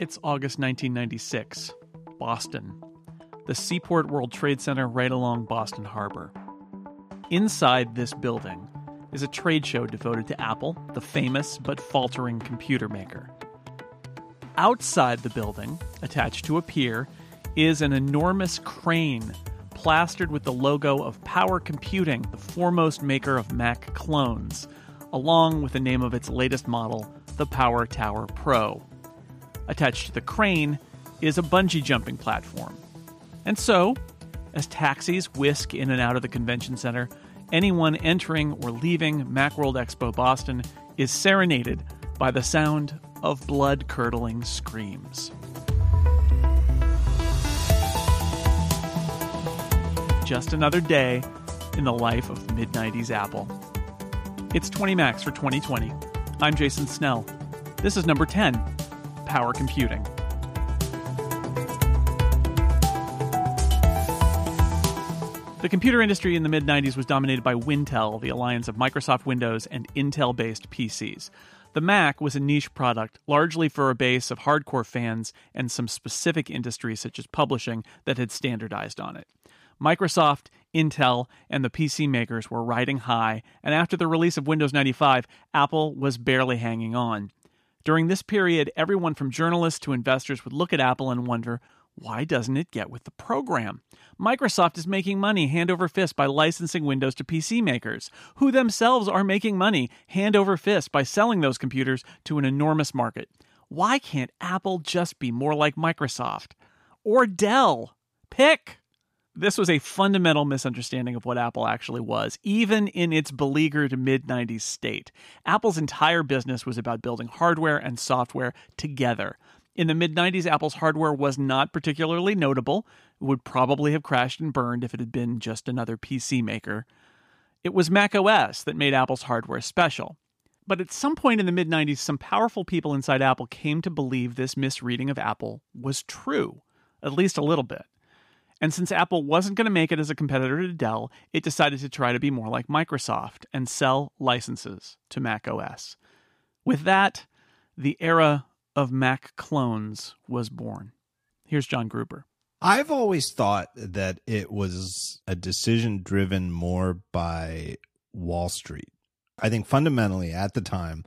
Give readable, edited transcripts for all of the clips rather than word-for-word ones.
It's August 1996, Boston. The Seaport World Trade Center right along Boston Harbor. Inside this building is a trade show devoted to Apple, the famous but faltering computer maker. Outside the building, attached to a pier, is an enormous crane plastered with the logo of Power Computing, the foremost maker of Mac clones, along with the name of its latest model, the Power Tower Pro. Attached to the crane is a bungee jumping platform. And so, as taxis whisk in and out of the convention center, anyone entering or leaving Macworld Expo Boston is serenaded by the sound of blood-curdling screams. Just another day in the life of mid-90s Apple. It's 20 Macs for 2020. I'm Jason Snell. This is number 10, Power Computing. The computer industry in the mid-90s was dominated by Wintel, the alliance of Microsoft Windows and Intel-based PCs. The Mac was a niche product, largely for a base of hardcore fans and some specific industries such as publishing that had standardized on it. Microsoft, Intel, and the PC makers were riding high, and after the release of Windows 95, Apple was barely hanging on. During this period, everyone from journalists to investors would look at Apple and wonder, why doesn't it get with the program? Microsoft is making money hand over fist by licensing Windows to PC makers, who themselves are making money hand over fist by selling those computers to an enormous market. Why can't Apple just be more like Microsoft? Or Dell? Pick! This was a fundamental misunderstanding of what Apple actually was, even in its beleaguered mid-90s state. Apple's entire business was about building hardware and software together. In the mid-90s, Apple's hardware was not particularly notable. It would probably have crashed and burned if it had been just another PC maker. It was Mac OS that made Apple's hardware special. But at some point in the mid-90s, some powerful people inside Apple came to believe this misreading of Apple was true, at least a little bit. And since Apple wasn't going to make it as a competitor to Dell, it decided to try to be more like Microsoft and sell licenses to Mac OS. With that, the era of Mac clones was born. Here's John Gruber. I've always thought that it was a decision driven more by Wall Street. I think fundamentally at the time,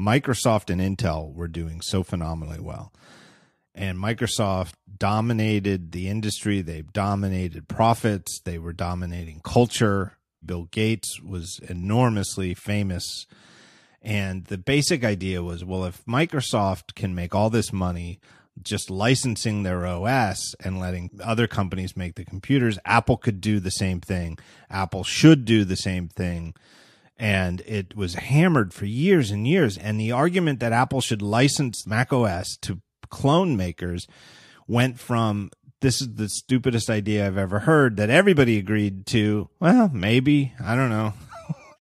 Microsoft and Intel were doing so phenomenally well. And Microsoft dominated the industry. They dominated profits. They were dominating culture. Bill Gates was enormously famous. And the basic idea was, well, if Microsoft can make all this money just licensing their OS and letting other companies make the computers, Apple could do the same thing. Apple should do the same thing. And it was hammered for years and years. And the argument that Apple should license macOS to clone makers went from, this is the stupidest idea I've ever heard, that everybody agreed to, well, maybe, I don't know.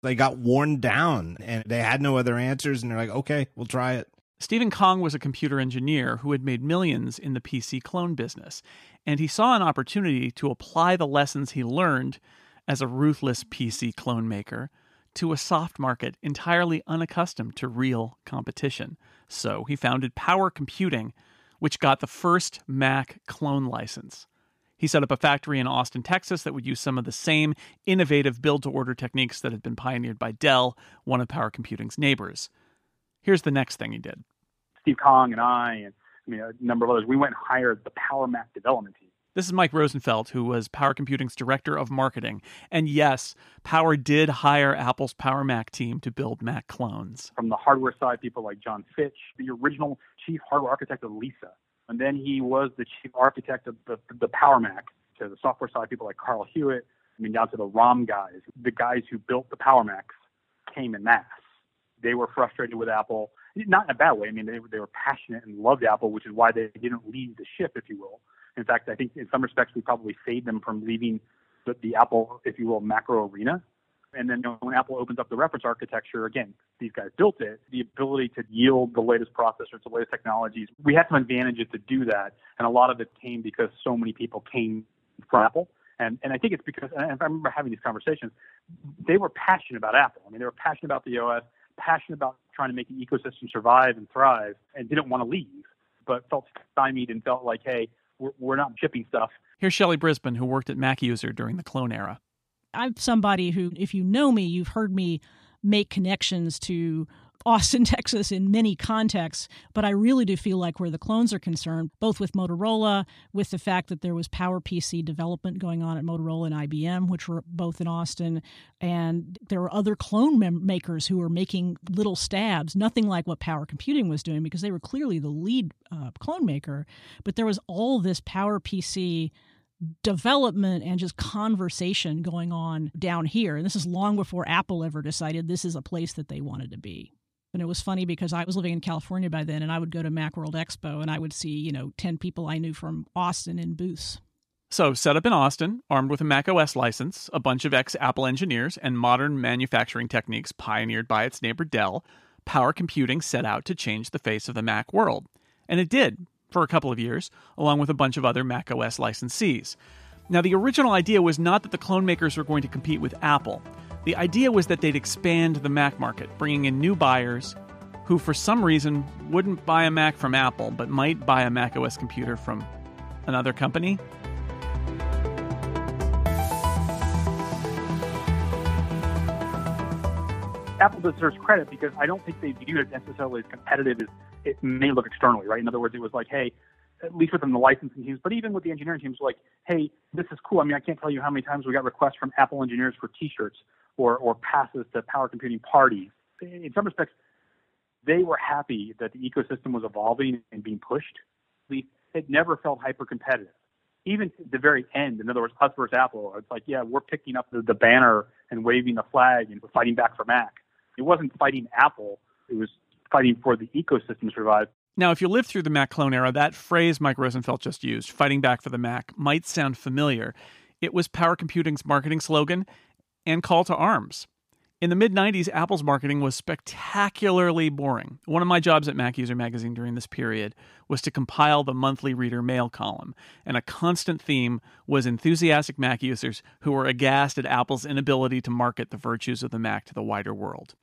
They got worn down, and they had no other answers, and they're like, okay, we'll try it. Stephen Kahng was a computer engineer who had made millions in the PC clone business, and he saw an opportunity to apply the lessons he learned as a ruthless PC clone maker to a soft market entirely unaccustomed to real competition. So he founded Power Computing, which got the first Mac clone license. He set up a factory in Austin, Texas that would use some of the same innovative build-to-order techniques that had been pioneered by Dell, one of Power Computing's neighbors. Here's the next thing he did. Steve Kahng and I mean, a number of others, we went and hired the Power Mac development team. This is Mike Rosenfeld, who was Power Computing's director of marketing. And yes, Power did hire Apple's Power Mac team to build Mac clones. From the hardware side, people like John Fitch, the original chief hardware architect of Lisa. And then he was the chief architect of the Power Mac. To the software side, people like Carl Hewitt, I mean, down to the ROM guys. The guys who built the Power Macs came in mass. They were frustrated with Apple, not in a bad way. I mean, they were passionate and loved Apple, which is why they didn't lead the ship, if you will. In fact, I think in some respects, we probably saved them from leaving the Apple, if you will, macro arena. And then when Apple opens up the reference architecture, again, these guys built it, the ability to yield the latest processors, the latest technologies. We had some advantages to do that, and a lot of it came because so many people came from Apple. And I think it's because, and I remember having these conversations, they were passionate about Apple. I mean, they were passionate about the OS, passionate about trying to make the ecosystem survive and thrive, and didn't want to leave. but felt stymied and felt like, hey, we're not shipping stuff. Here's Shelley Brisbane, who worked at MacUser during the clone era. I'm somebody who, if you know me, you've heard me make connections to Austin, Texas in many contexts, but I really do feel like where the clones are concerned, both with Motorola, with the fact that there was PowerPC development going on at Motorola and IBM, which were both in Austin, and there were other clone makers who were making little stabs, nothing like what Power Computing was doing because they were clearly the lead clone maker, but there was all this PowerPC development and just conversation going on down here. And this is long before Apple ever decided this is a place that they wanted to be. And it was funny because I was living in California by then, and I would go to Macworld Expo, and I would see, 10 people I knew from Austin in booths. So set up in Austin, armed with a Mac OS license, a bunch of ex-Apple engineers, and modern manufacturing techniques pioneered by its neighbor Dell, Power Computing set out to change the face of the Mac world. And it did, for a couple of years, along with a bunch of other Mac OS licensees. Now, the original idea was not that the clone makers were going to compete with Apple. The idea was that they'd expand the Mac market, bringing in new buyers who, for some reason, wouldn't buy a Mac from Apple, but might buy a Mac OS computer from another company. Apple deserves credit because I don't think they viewed it necessarily as competitive as it may look externally, right? In other words, it was like, hey, at least within the licensing teams, but even with the engineering teams, like, hey, this is cool. I mean, I can't tell you how many times we got requests from Apple engineers for T-shirts or passes to Power Computing parties. In some respects, they were happy that the ecosystem was evolving and being pushed. It never felt hyper-competitive. Even at the very end, in other words, us versus Apple, it's like, yeah, we're picking up the banner and waving the flag and fighting back for Mac. It wasn't fighting Apple. It was fighting for the ecosystem to survive. Now, if you lived through the Mac clone era, that phrase Mike Rosenfeld just used, fighting back for the Mac, might sound familiar. It was Power Computing's marketing slogan and call to arms. In the mid-'90s, Apple's marketing was spectacularly boring. One of my jobs at MacUser magazine during this period was to compile the monthly reader mail column, and a constant theme was enthusiastic Mac users who were aghast at Apple's inability to market the virtues of the Mac to the wider world.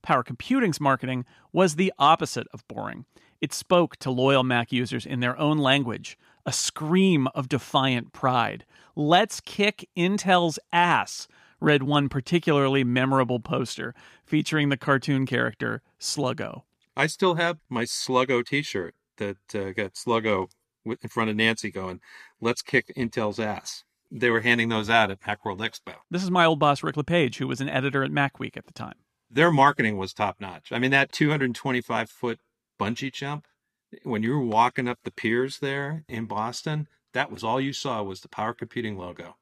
Power Computing's marketing was the opposite of boring. It spoke to loyal Mac users in their own language, a scream of defiant pride. "Let's kick Intel's ass," read one particularly memorable poster featuring the cartoon character Sluggo. I still have my Sluggo T-shirt that got Sluggo in front of Nancy going, "Let's kick Intel's ass." They were handing those out at Macworld Expo. This is my old boss, Rick LePage, who was an editor at MacWeek at the time. Their marketing was top-notch. I mean, that 225-foot bungee jump, when you were walking up the piers there in Boston, that was all you saw was the Power Computing logo,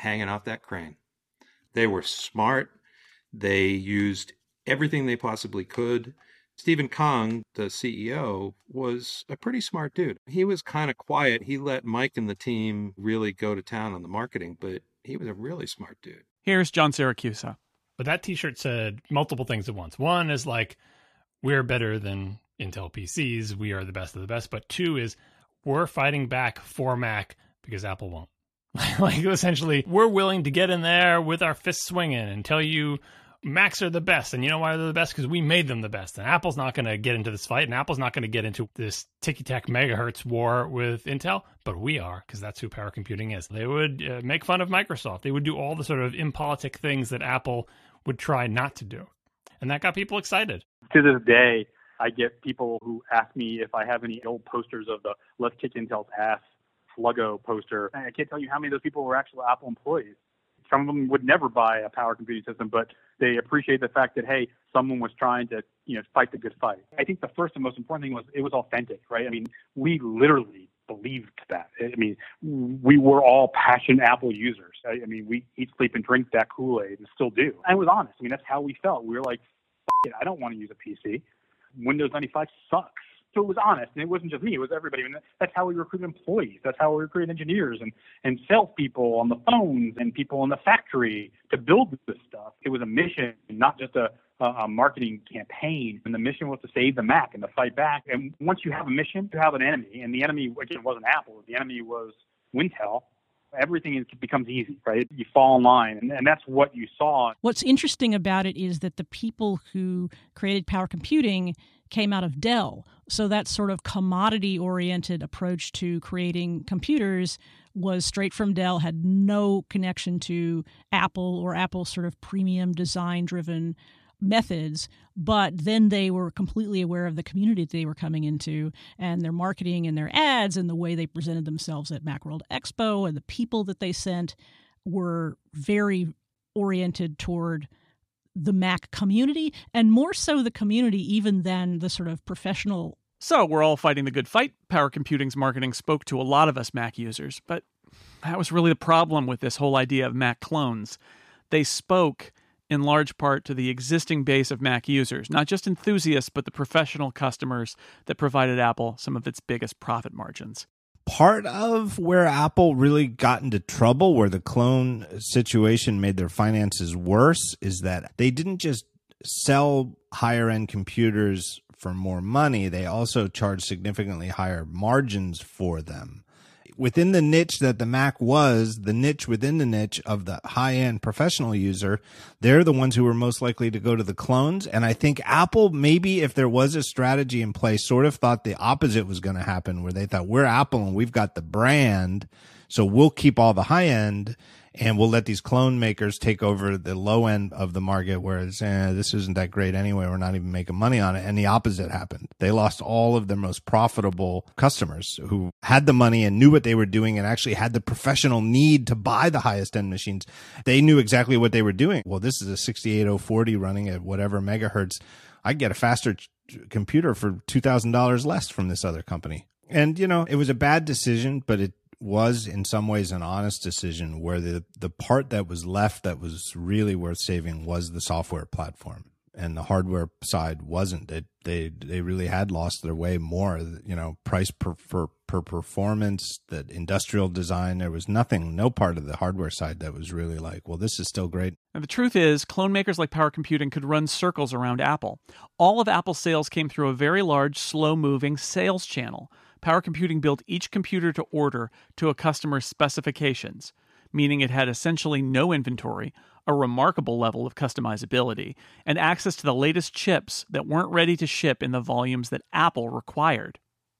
hanging off that crane. They were smart. They used everything they possibly could. Stephen Kahng, the CEO, was a pretty smart dude. He was kind of quiet. He let Mike and the team really go to town on the marketing, but he was a really smart dude. Here's John Siracusa. But that T-shirt said multiple things at once. One is like, we're better than Intel PCs. We are the best of the best. But two is, we're fighting back for Mac because Apple won't. Like, essentially, we're willing to get in there with our fists swinging and tell you Macs are the best. And you know why they're the best? Because we made them the best. And Apple's not going to get into this fight. And Apple's not going to get into this ticky-tack megahertz war with Intel. But we are, because that's who Power Computing is. They would make fun of Microsoft. They would do all the sort of impolitic things that Apple would try not to do. And that got people excited. To this day, I get people who ask me if I have any old posters of the "Let's kick Intel's ass" Sluggo poster. I can't tell you how many of those people were actual Apple employees. Some of them would never buy a Power Computing system, but they appreciate the fact that, hey, someone was trying to, fight the good fight. I think the first and most important thing was it was authentic, right? I mean, we literally believed that. I mean, we were all passionate Apple users. I mean, we eat, sleep, and drink that Kool-Aid and still do. I was honest. I mean, that's how we felt. We were like, F it, I don't want to use a PC. Windows 95 sucks. So it was honest, and it wasn't just me. It was everybody. And that's how we recruited employees. That's how we recruited engineers and salespeople on the phones and people in the factory to build this stuff. It was a mission, not just a marketing campaign. And the mission was to save the Mac and to fight back. And once you have a mission, you have an enemy. And the enemy, again, wasn't Apple. The enemy was Wintel. Everything becomes easy, right? You fall in line, and that's what you saw. What's interesting about it is that the people who created Power Computing came out of Dell. So that sort of commodity-oriented approach to creating computers was straight from Dell, had no connection to Apple or Apple's sort of premium design-driven methods, but then they were completely aware of the community that they were coming into and their marketing and their ads and the way they presented themselves at Macworld Expo and the people that they sent were very oriented toward the Mac community, and more so the community even than the sort of professional. So we're all fighting the good fight. Power Computing's marketing spoke to a lot of us Mac users, but that was really the problem with this whole idea of Mac clones. They spoke in large part to the existing base of Mac users, not just enthusiasts, but the professional customers that provided Apple some of its biggest profit margins. Part of where Apple really got into trouble, where the clone situation made their finances worse, is that they didn't just sell higher-end computers for more money. They also charged significantly higher margins for them. Within the niche that the Mac was, the niche within the niche of the high-end professional user, they're the ones who were most likely to go to the clones. And I think Apple, maybe if there was a strategy in place, sort of thought the opposite was going to happen, where they thought, we're Apple and we've got the brand, so we'll keep all the high-end and we'll let these clone makers take over the low end of the market, whereas this isn't that great anyway. We're not even making money on it. And the opposite happened. They lost all of their most profitable customers who had the money and knew what they were doing and actually had the professional need to buy the highest end machines. They knew exactly what they were doing. Well, this is a 68040 running at whatever megahertz. I get a faster computer for $2,000 less from this other company. And, you know, it was a bad decision, but it was in some ways an honest decision, where the part that was left that was really worth saving was the software platform, and the hardware side wasn't. They really had lost their way more, you know, price per performance, that industrial design. There was nothing, no part of the hardware side that was really like, well, this is still great. And the truth is, clone makers like Power Computing could run circles around Apple. All of Apple's sales came through a very large, slow-moving sales channel. Power Computing built each computer to order to a customer's specifications, meaning it had essentially no inventory, a remarkable level of customizability, and access to the latest chips that weren't ready to ship in the volumes that Apple required.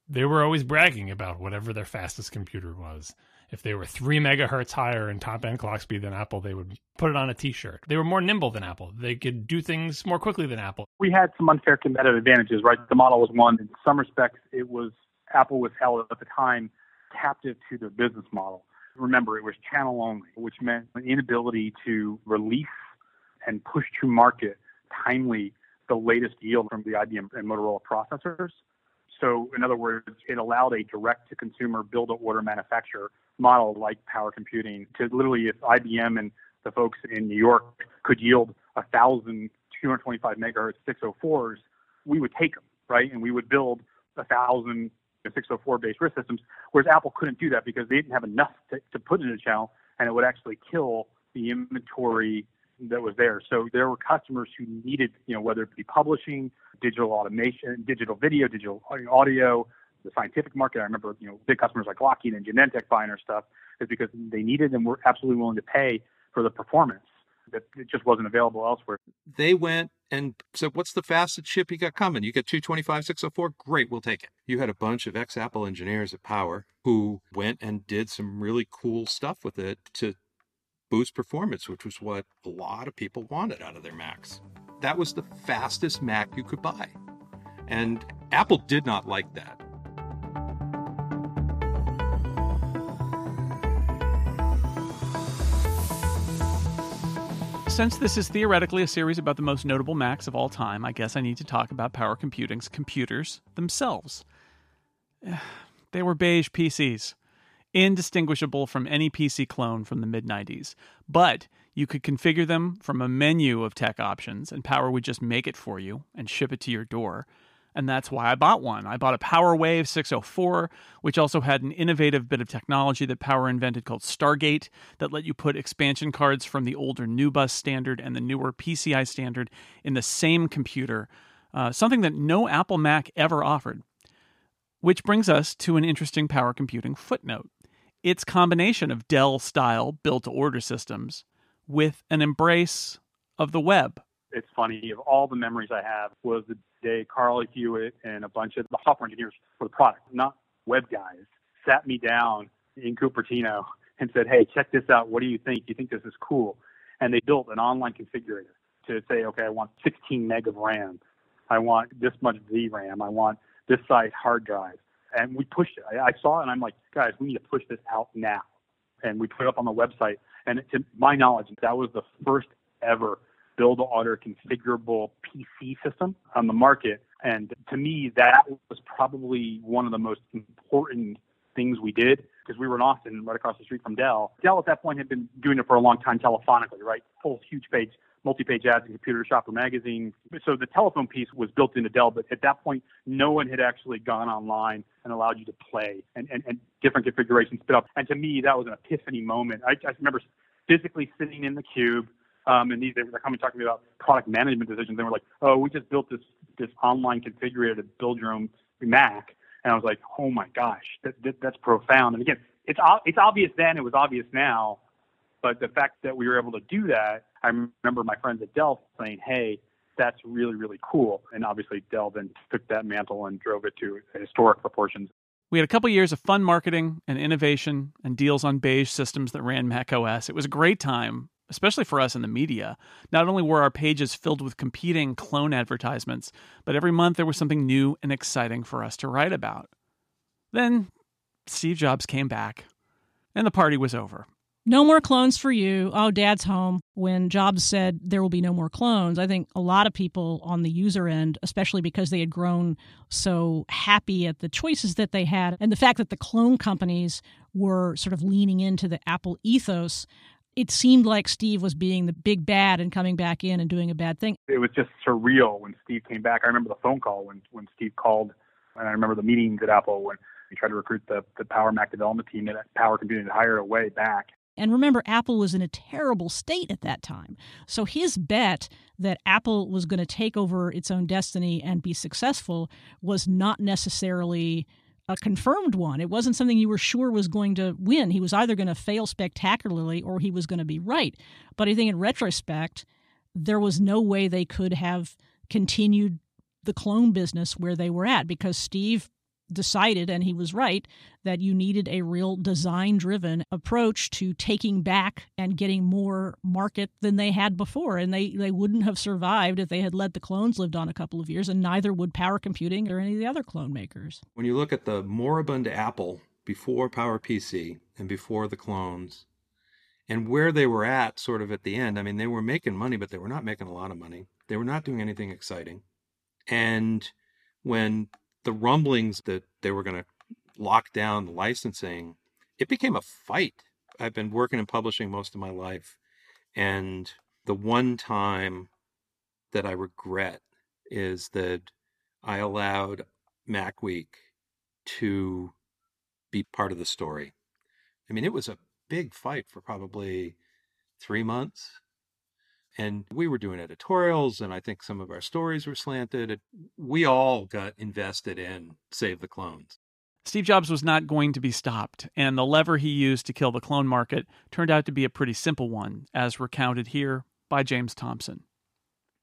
They were always bragging about whatever their fastest computer was. If they were 3 megahertz higher in top-end clock speed than Apple, they would put it on a T-shirt. They were more nimble than Apple. They could do things more quickly than Apple. We had some unfair competitive advantages, right? The model was one. In some respects, it was Apple was held at the time captive to their business model. Remember, it was channel only, which meant an inability to release and push to market timely the latest yield from the IBM and Motorola processors. So, in other words, it allowed a direct-to-consumer build-to-order manufacturer model like Power Computing to literally, if IBM and the folks in New York could yield 1,225 megahertz 604s, we would take them, right? And we would build 1,000 604-based RISC systems, whereas Apple couldn't do that because they didn't have enough to put in a channel, and it would actually kill the inventory that was there. So there were customers who needed, you know, whether it be publishing, digital automation, digital video, digital audio, the scientific market. I remember, you know, big customers like Lockheed and Genentech buying our stuff is because they needed and were absolutely willing to pay for the performance that it just wasn't available elsewhere. They went and said, what's the fastest chip you got coming? You got 225, 604? Great, we'll take it. You had a bunch of ex-Apple engineers at Power who went and did some really cool stuff with it to boost performance, which was what a lot of people wanted out of their Macs. That was the fastest Mac you could buy. And Apple did not like that. Since this is theoretically a series about the most notable Macs of all time, I guess I need to talk about Power Computing's computers themselves. They were beige PCs, indistinguishable from any PC clone from the mid-90s. But you could configure them from a menu of tech options, and Power would just make it for you and ship it to your door. And that's why I bought one. I bought a PowerWave 604, which also had an innovative bit of technology that Power invented called Stargate that let you put expansion cards from the older NuBus standard and the newer PCI standard in the same computer, something that no Apple Mac ever offered. Which brings us to an interesting Power Computing footnote. Its combination of Dell-style built-to-order systems with an embrace of the web It's funny, of all the memories I have was the day Carly Hewitt and a bunch of the software engineers for the product, not web guys, sat me down in Cupertino and said, hey, check this out. What do you think? Do you think this is cool? And they built an online configurator to say, okay, I want 16 meg of RAM. I want this much VRAM. I want this size hard drive. And we pushed it. I saw it, and I'm like, guys, we need to push this out now. And we put it up on the website. And to my knowledge, that was the first ever build-to-order configurable PC system on the market. And to me, that was probably one of the most important things we did, because we were in Austin, right across the street from Dell. Dell at that point had been doing it for a long time telephonically, right? Full huge page, multi-page ads in Computer Shopper magazine. So the telephone piece was built into Dell, but at that point, no one had actually gone online and allowed you to play and different configurations spit up. And to me, that was an epiphany moment. I remember physically sitting in the cube, and they were coming talking to me about product management decisions. They were like, oh, we just built this online configurator to build your own Mac. And I was like, oh my gosh, that's profound. And again, it's obvious then, it was obvious now, but the fact that we were able to do that, I remember my friends at Dell saying, hey, that's really, really cool. And obviously Dell then took that mantle and drove it to historic proportions. We had a couple years of fun marketing and innovation and deals on beige systems that ran Mac OS. It was a great time, especially for us in the media. Not only were our pages filled with competing clone advertisements, but every month there was something new and exciting for us to write about. Then Steve Jobs came back, and the party was over. No more clones for you. Oh, Dad's home. When Jobs said there will be no more clones, I think a lot of people on the user end, especially because they had grown so happy at the choices that they had, and the fact that the clone companies were sort of leaning into the Apple ethos, it seemed like Steve was being the big bad and coming back in and doing a bad thing. It was just surreal when Steve came back. I remember the phone call when Steve called, and I remember the meetings at Apple when we tried to recruit the Power Mac development team at Power Computing to hire a way back. And remember, Apple was in a terrible state at that time. So his bet that Apple was going to take over its own destiny and be successful was not necessarily a confirmed one. It wasn't something you were sure was going to win. He was either going to fail spectacularly or he was going to be right. But I think in retrospect, there was no way they could have continued the clone business where they were at, because Steve decided, and he was right, that you needed a real design-driven approach to taking back and getting more market than they had before. And they wouldn't have survived if they had let the clones live on a couple of years, and neither would Power Computing or any of the other clone makers. When you look at the moribund Apple before PowerPC and before the clones, and where they were at sort of at the end, I mean, they were making money, but they were not making a lot of money. They were not doing anything exciting. And when the rumblings that they were going to lock down licensing, it became a fight. I've been working in publishing most of my life, and the one time that I regret is that I allowed MacWeek to be part of the story. I mean, it was a big fight for probably 3 months. And we were doing editorials, and I think some of our stories were slanted. We all got invested in Save the Clones. Steve Jobs was not going to be stopped, and the lever he used to kill the clone market turned out to be a pretty simple one, as recounted here by James Thompson.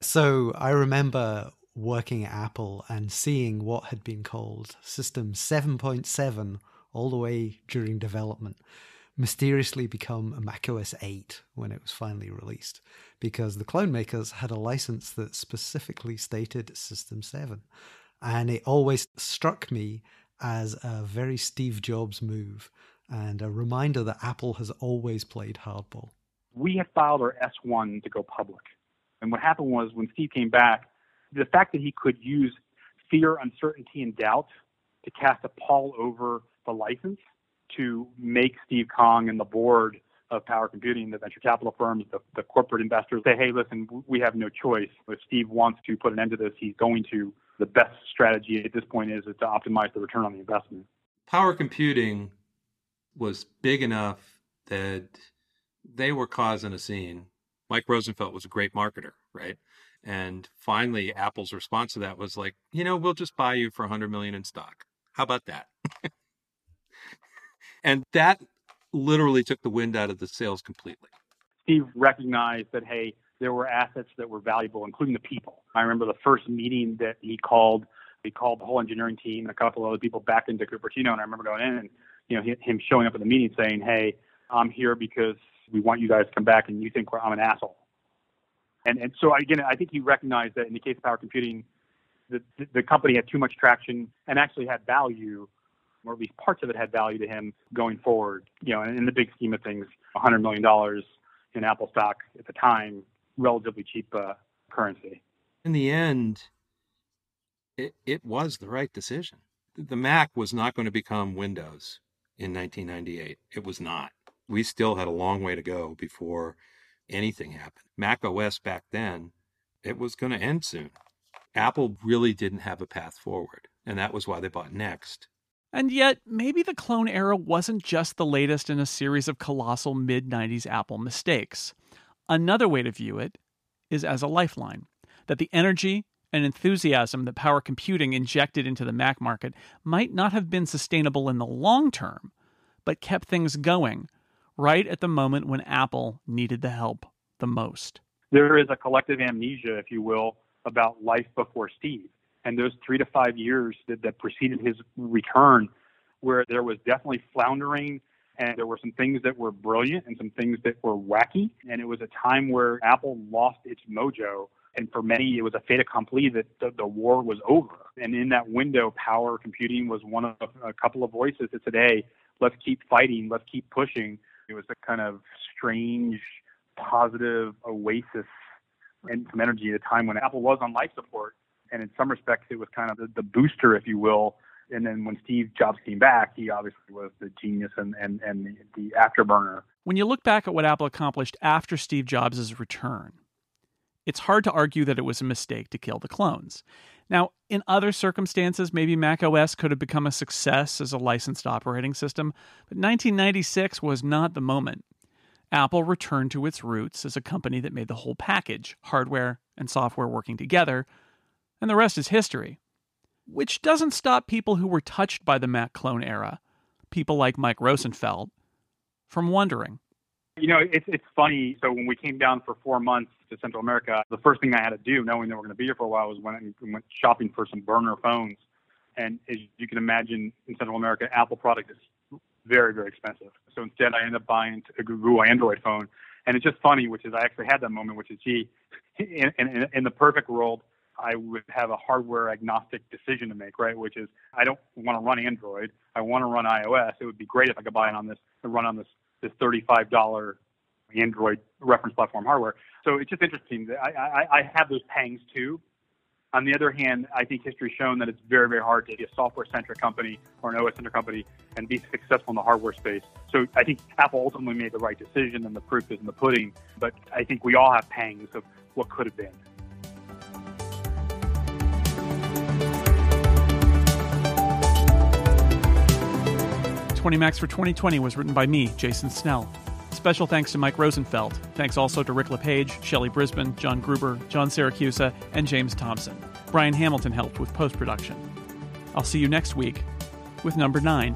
So I remember working at Apple and seeing what had been called System 7.7 all the way during development mysteriously become a Mac OS 8 when it was finally released, because the clone makers had a license that specifically stated System 7. And it always struck me as a very Steve Jobs move and a reminder that Apple has always played hardball. We had filed our S1 to go public. And what happened was, when Steve came back, the fact that he could use fear, uncertainty, and doubt to cast a pall over the license to make Steve Kahng and the board of Power Computing, the venture capital firms, the corporate investors say, hey, listen, we have no choice. If Steve wants to put an end to this, he's going to. The best strategy at this point is to optimize the return on the investment. Power Computing was big enough that they were causing a scene. Mike Rosenfeld was a great marketer, right? And finally, Apple's response to that was like, you know, we'll just buy you for $100 million in stock. How about that? And that literally took the wind out of the sails completely. Steve recognized that, hey, there were assets that were valuable, including the people. I remember the first meeting that he called the whole engineering team and a couple of other people back into Cupertino, and I remember going in and, you know, him showing up at the meeting saying, "Hey, I'm here because we want you guys to come back and you think I'm an asshole." And so, again, I think he recognized that in the case of Power Computing, the company had too much traction and actually had value, or at least parts of it had value to him going forward. You know, in the big scheme of things, $100 million in Apple stock at the time, relatively cheap currency. In the end, it was the right decision. The Mac was not going to become Windows in 1998. It was not. We still had a long way to go before anything happened. Mac OS back then, it was going to end soon. Apple really didn't have a path forward, and that was why they bought NeXT. And yet, maybe the clone era wasn't just the latest in a series of colossal mid-90s Apple mistakes. Another way to view it is as a lifeline, that the energy and enthusiasm that Power Computing injected into the Mac market might not have been sustainable in the long term, but kept things going right at the moment when Apple needed the help the most. There is a collective amnesia, if you will, about life before Steve. And those 3 to 5 years that preceded his return, where there was definitely floundering, and there were some things that were brilliant and some things that were wacky. And it was a time where Apple lost its mojo. And for many, it was a fait accompli that the war was over. And in that window, Power Computing was one of a couple of voices that said, "Hey, let's keep fighting, let's keep pushing." It was a kind of strange, positive oasis and some energy at a time when Apple was on life support. And in some respects, it was kind of the booster, if you will. And then when Steve Jobs came back, he obviously was the genius and the afterburner. When you look back at what Apple accomplished after Steve Jobs' return, it's hard to argue that it was a mistake to kill the clones. Now, in other circumstances, maybe Mac OS could have become a success as a licensed operating system, but 1996 was not the moment. Apple returned to its roots as a company that made the whole package, hardware and software working together, and the rest is history. Which doesn't stop people who were touched by the Mac clone era, people like Mike Rosenfeld, from wondering. You know, it's funny. So when we came down for 4 months to Central America, the first thing I had to do, knowing that we're going to be here for a while, was went shopping for some burner phones. And as you can imagine, in Central America, Apple product is very, very expensive. So instead, I ended up buying a Google Android phone. And it's just funny, which is I actually had that moment, which is, gee, in the perfect world, I would have a hardware agnostic decision to make, right? Which is, I don't want to run Android. I want to run iOS. It would be great if I could buy it on this $35 Android reference platform hardware. So it's just interesting that I have those pangs too. On the other hand, I think history's shown that it's very, very hard to be a software-centric company or an OS-centric company and be successful in the hardware space. So I think Apple ultimately made the right decision, and the proof is in the pudding. But I think we all have pangs of what could have been. Macs for 2020 was written by me, Jason Snell. Special thanks to Mike Rosenfeld. Thanks also to Rick LePage, Shelley Brisbane, John Gruber, John Siracusa, and James Thompson. Brian Hamilton helped with post-production. I'll see you next week with number 9.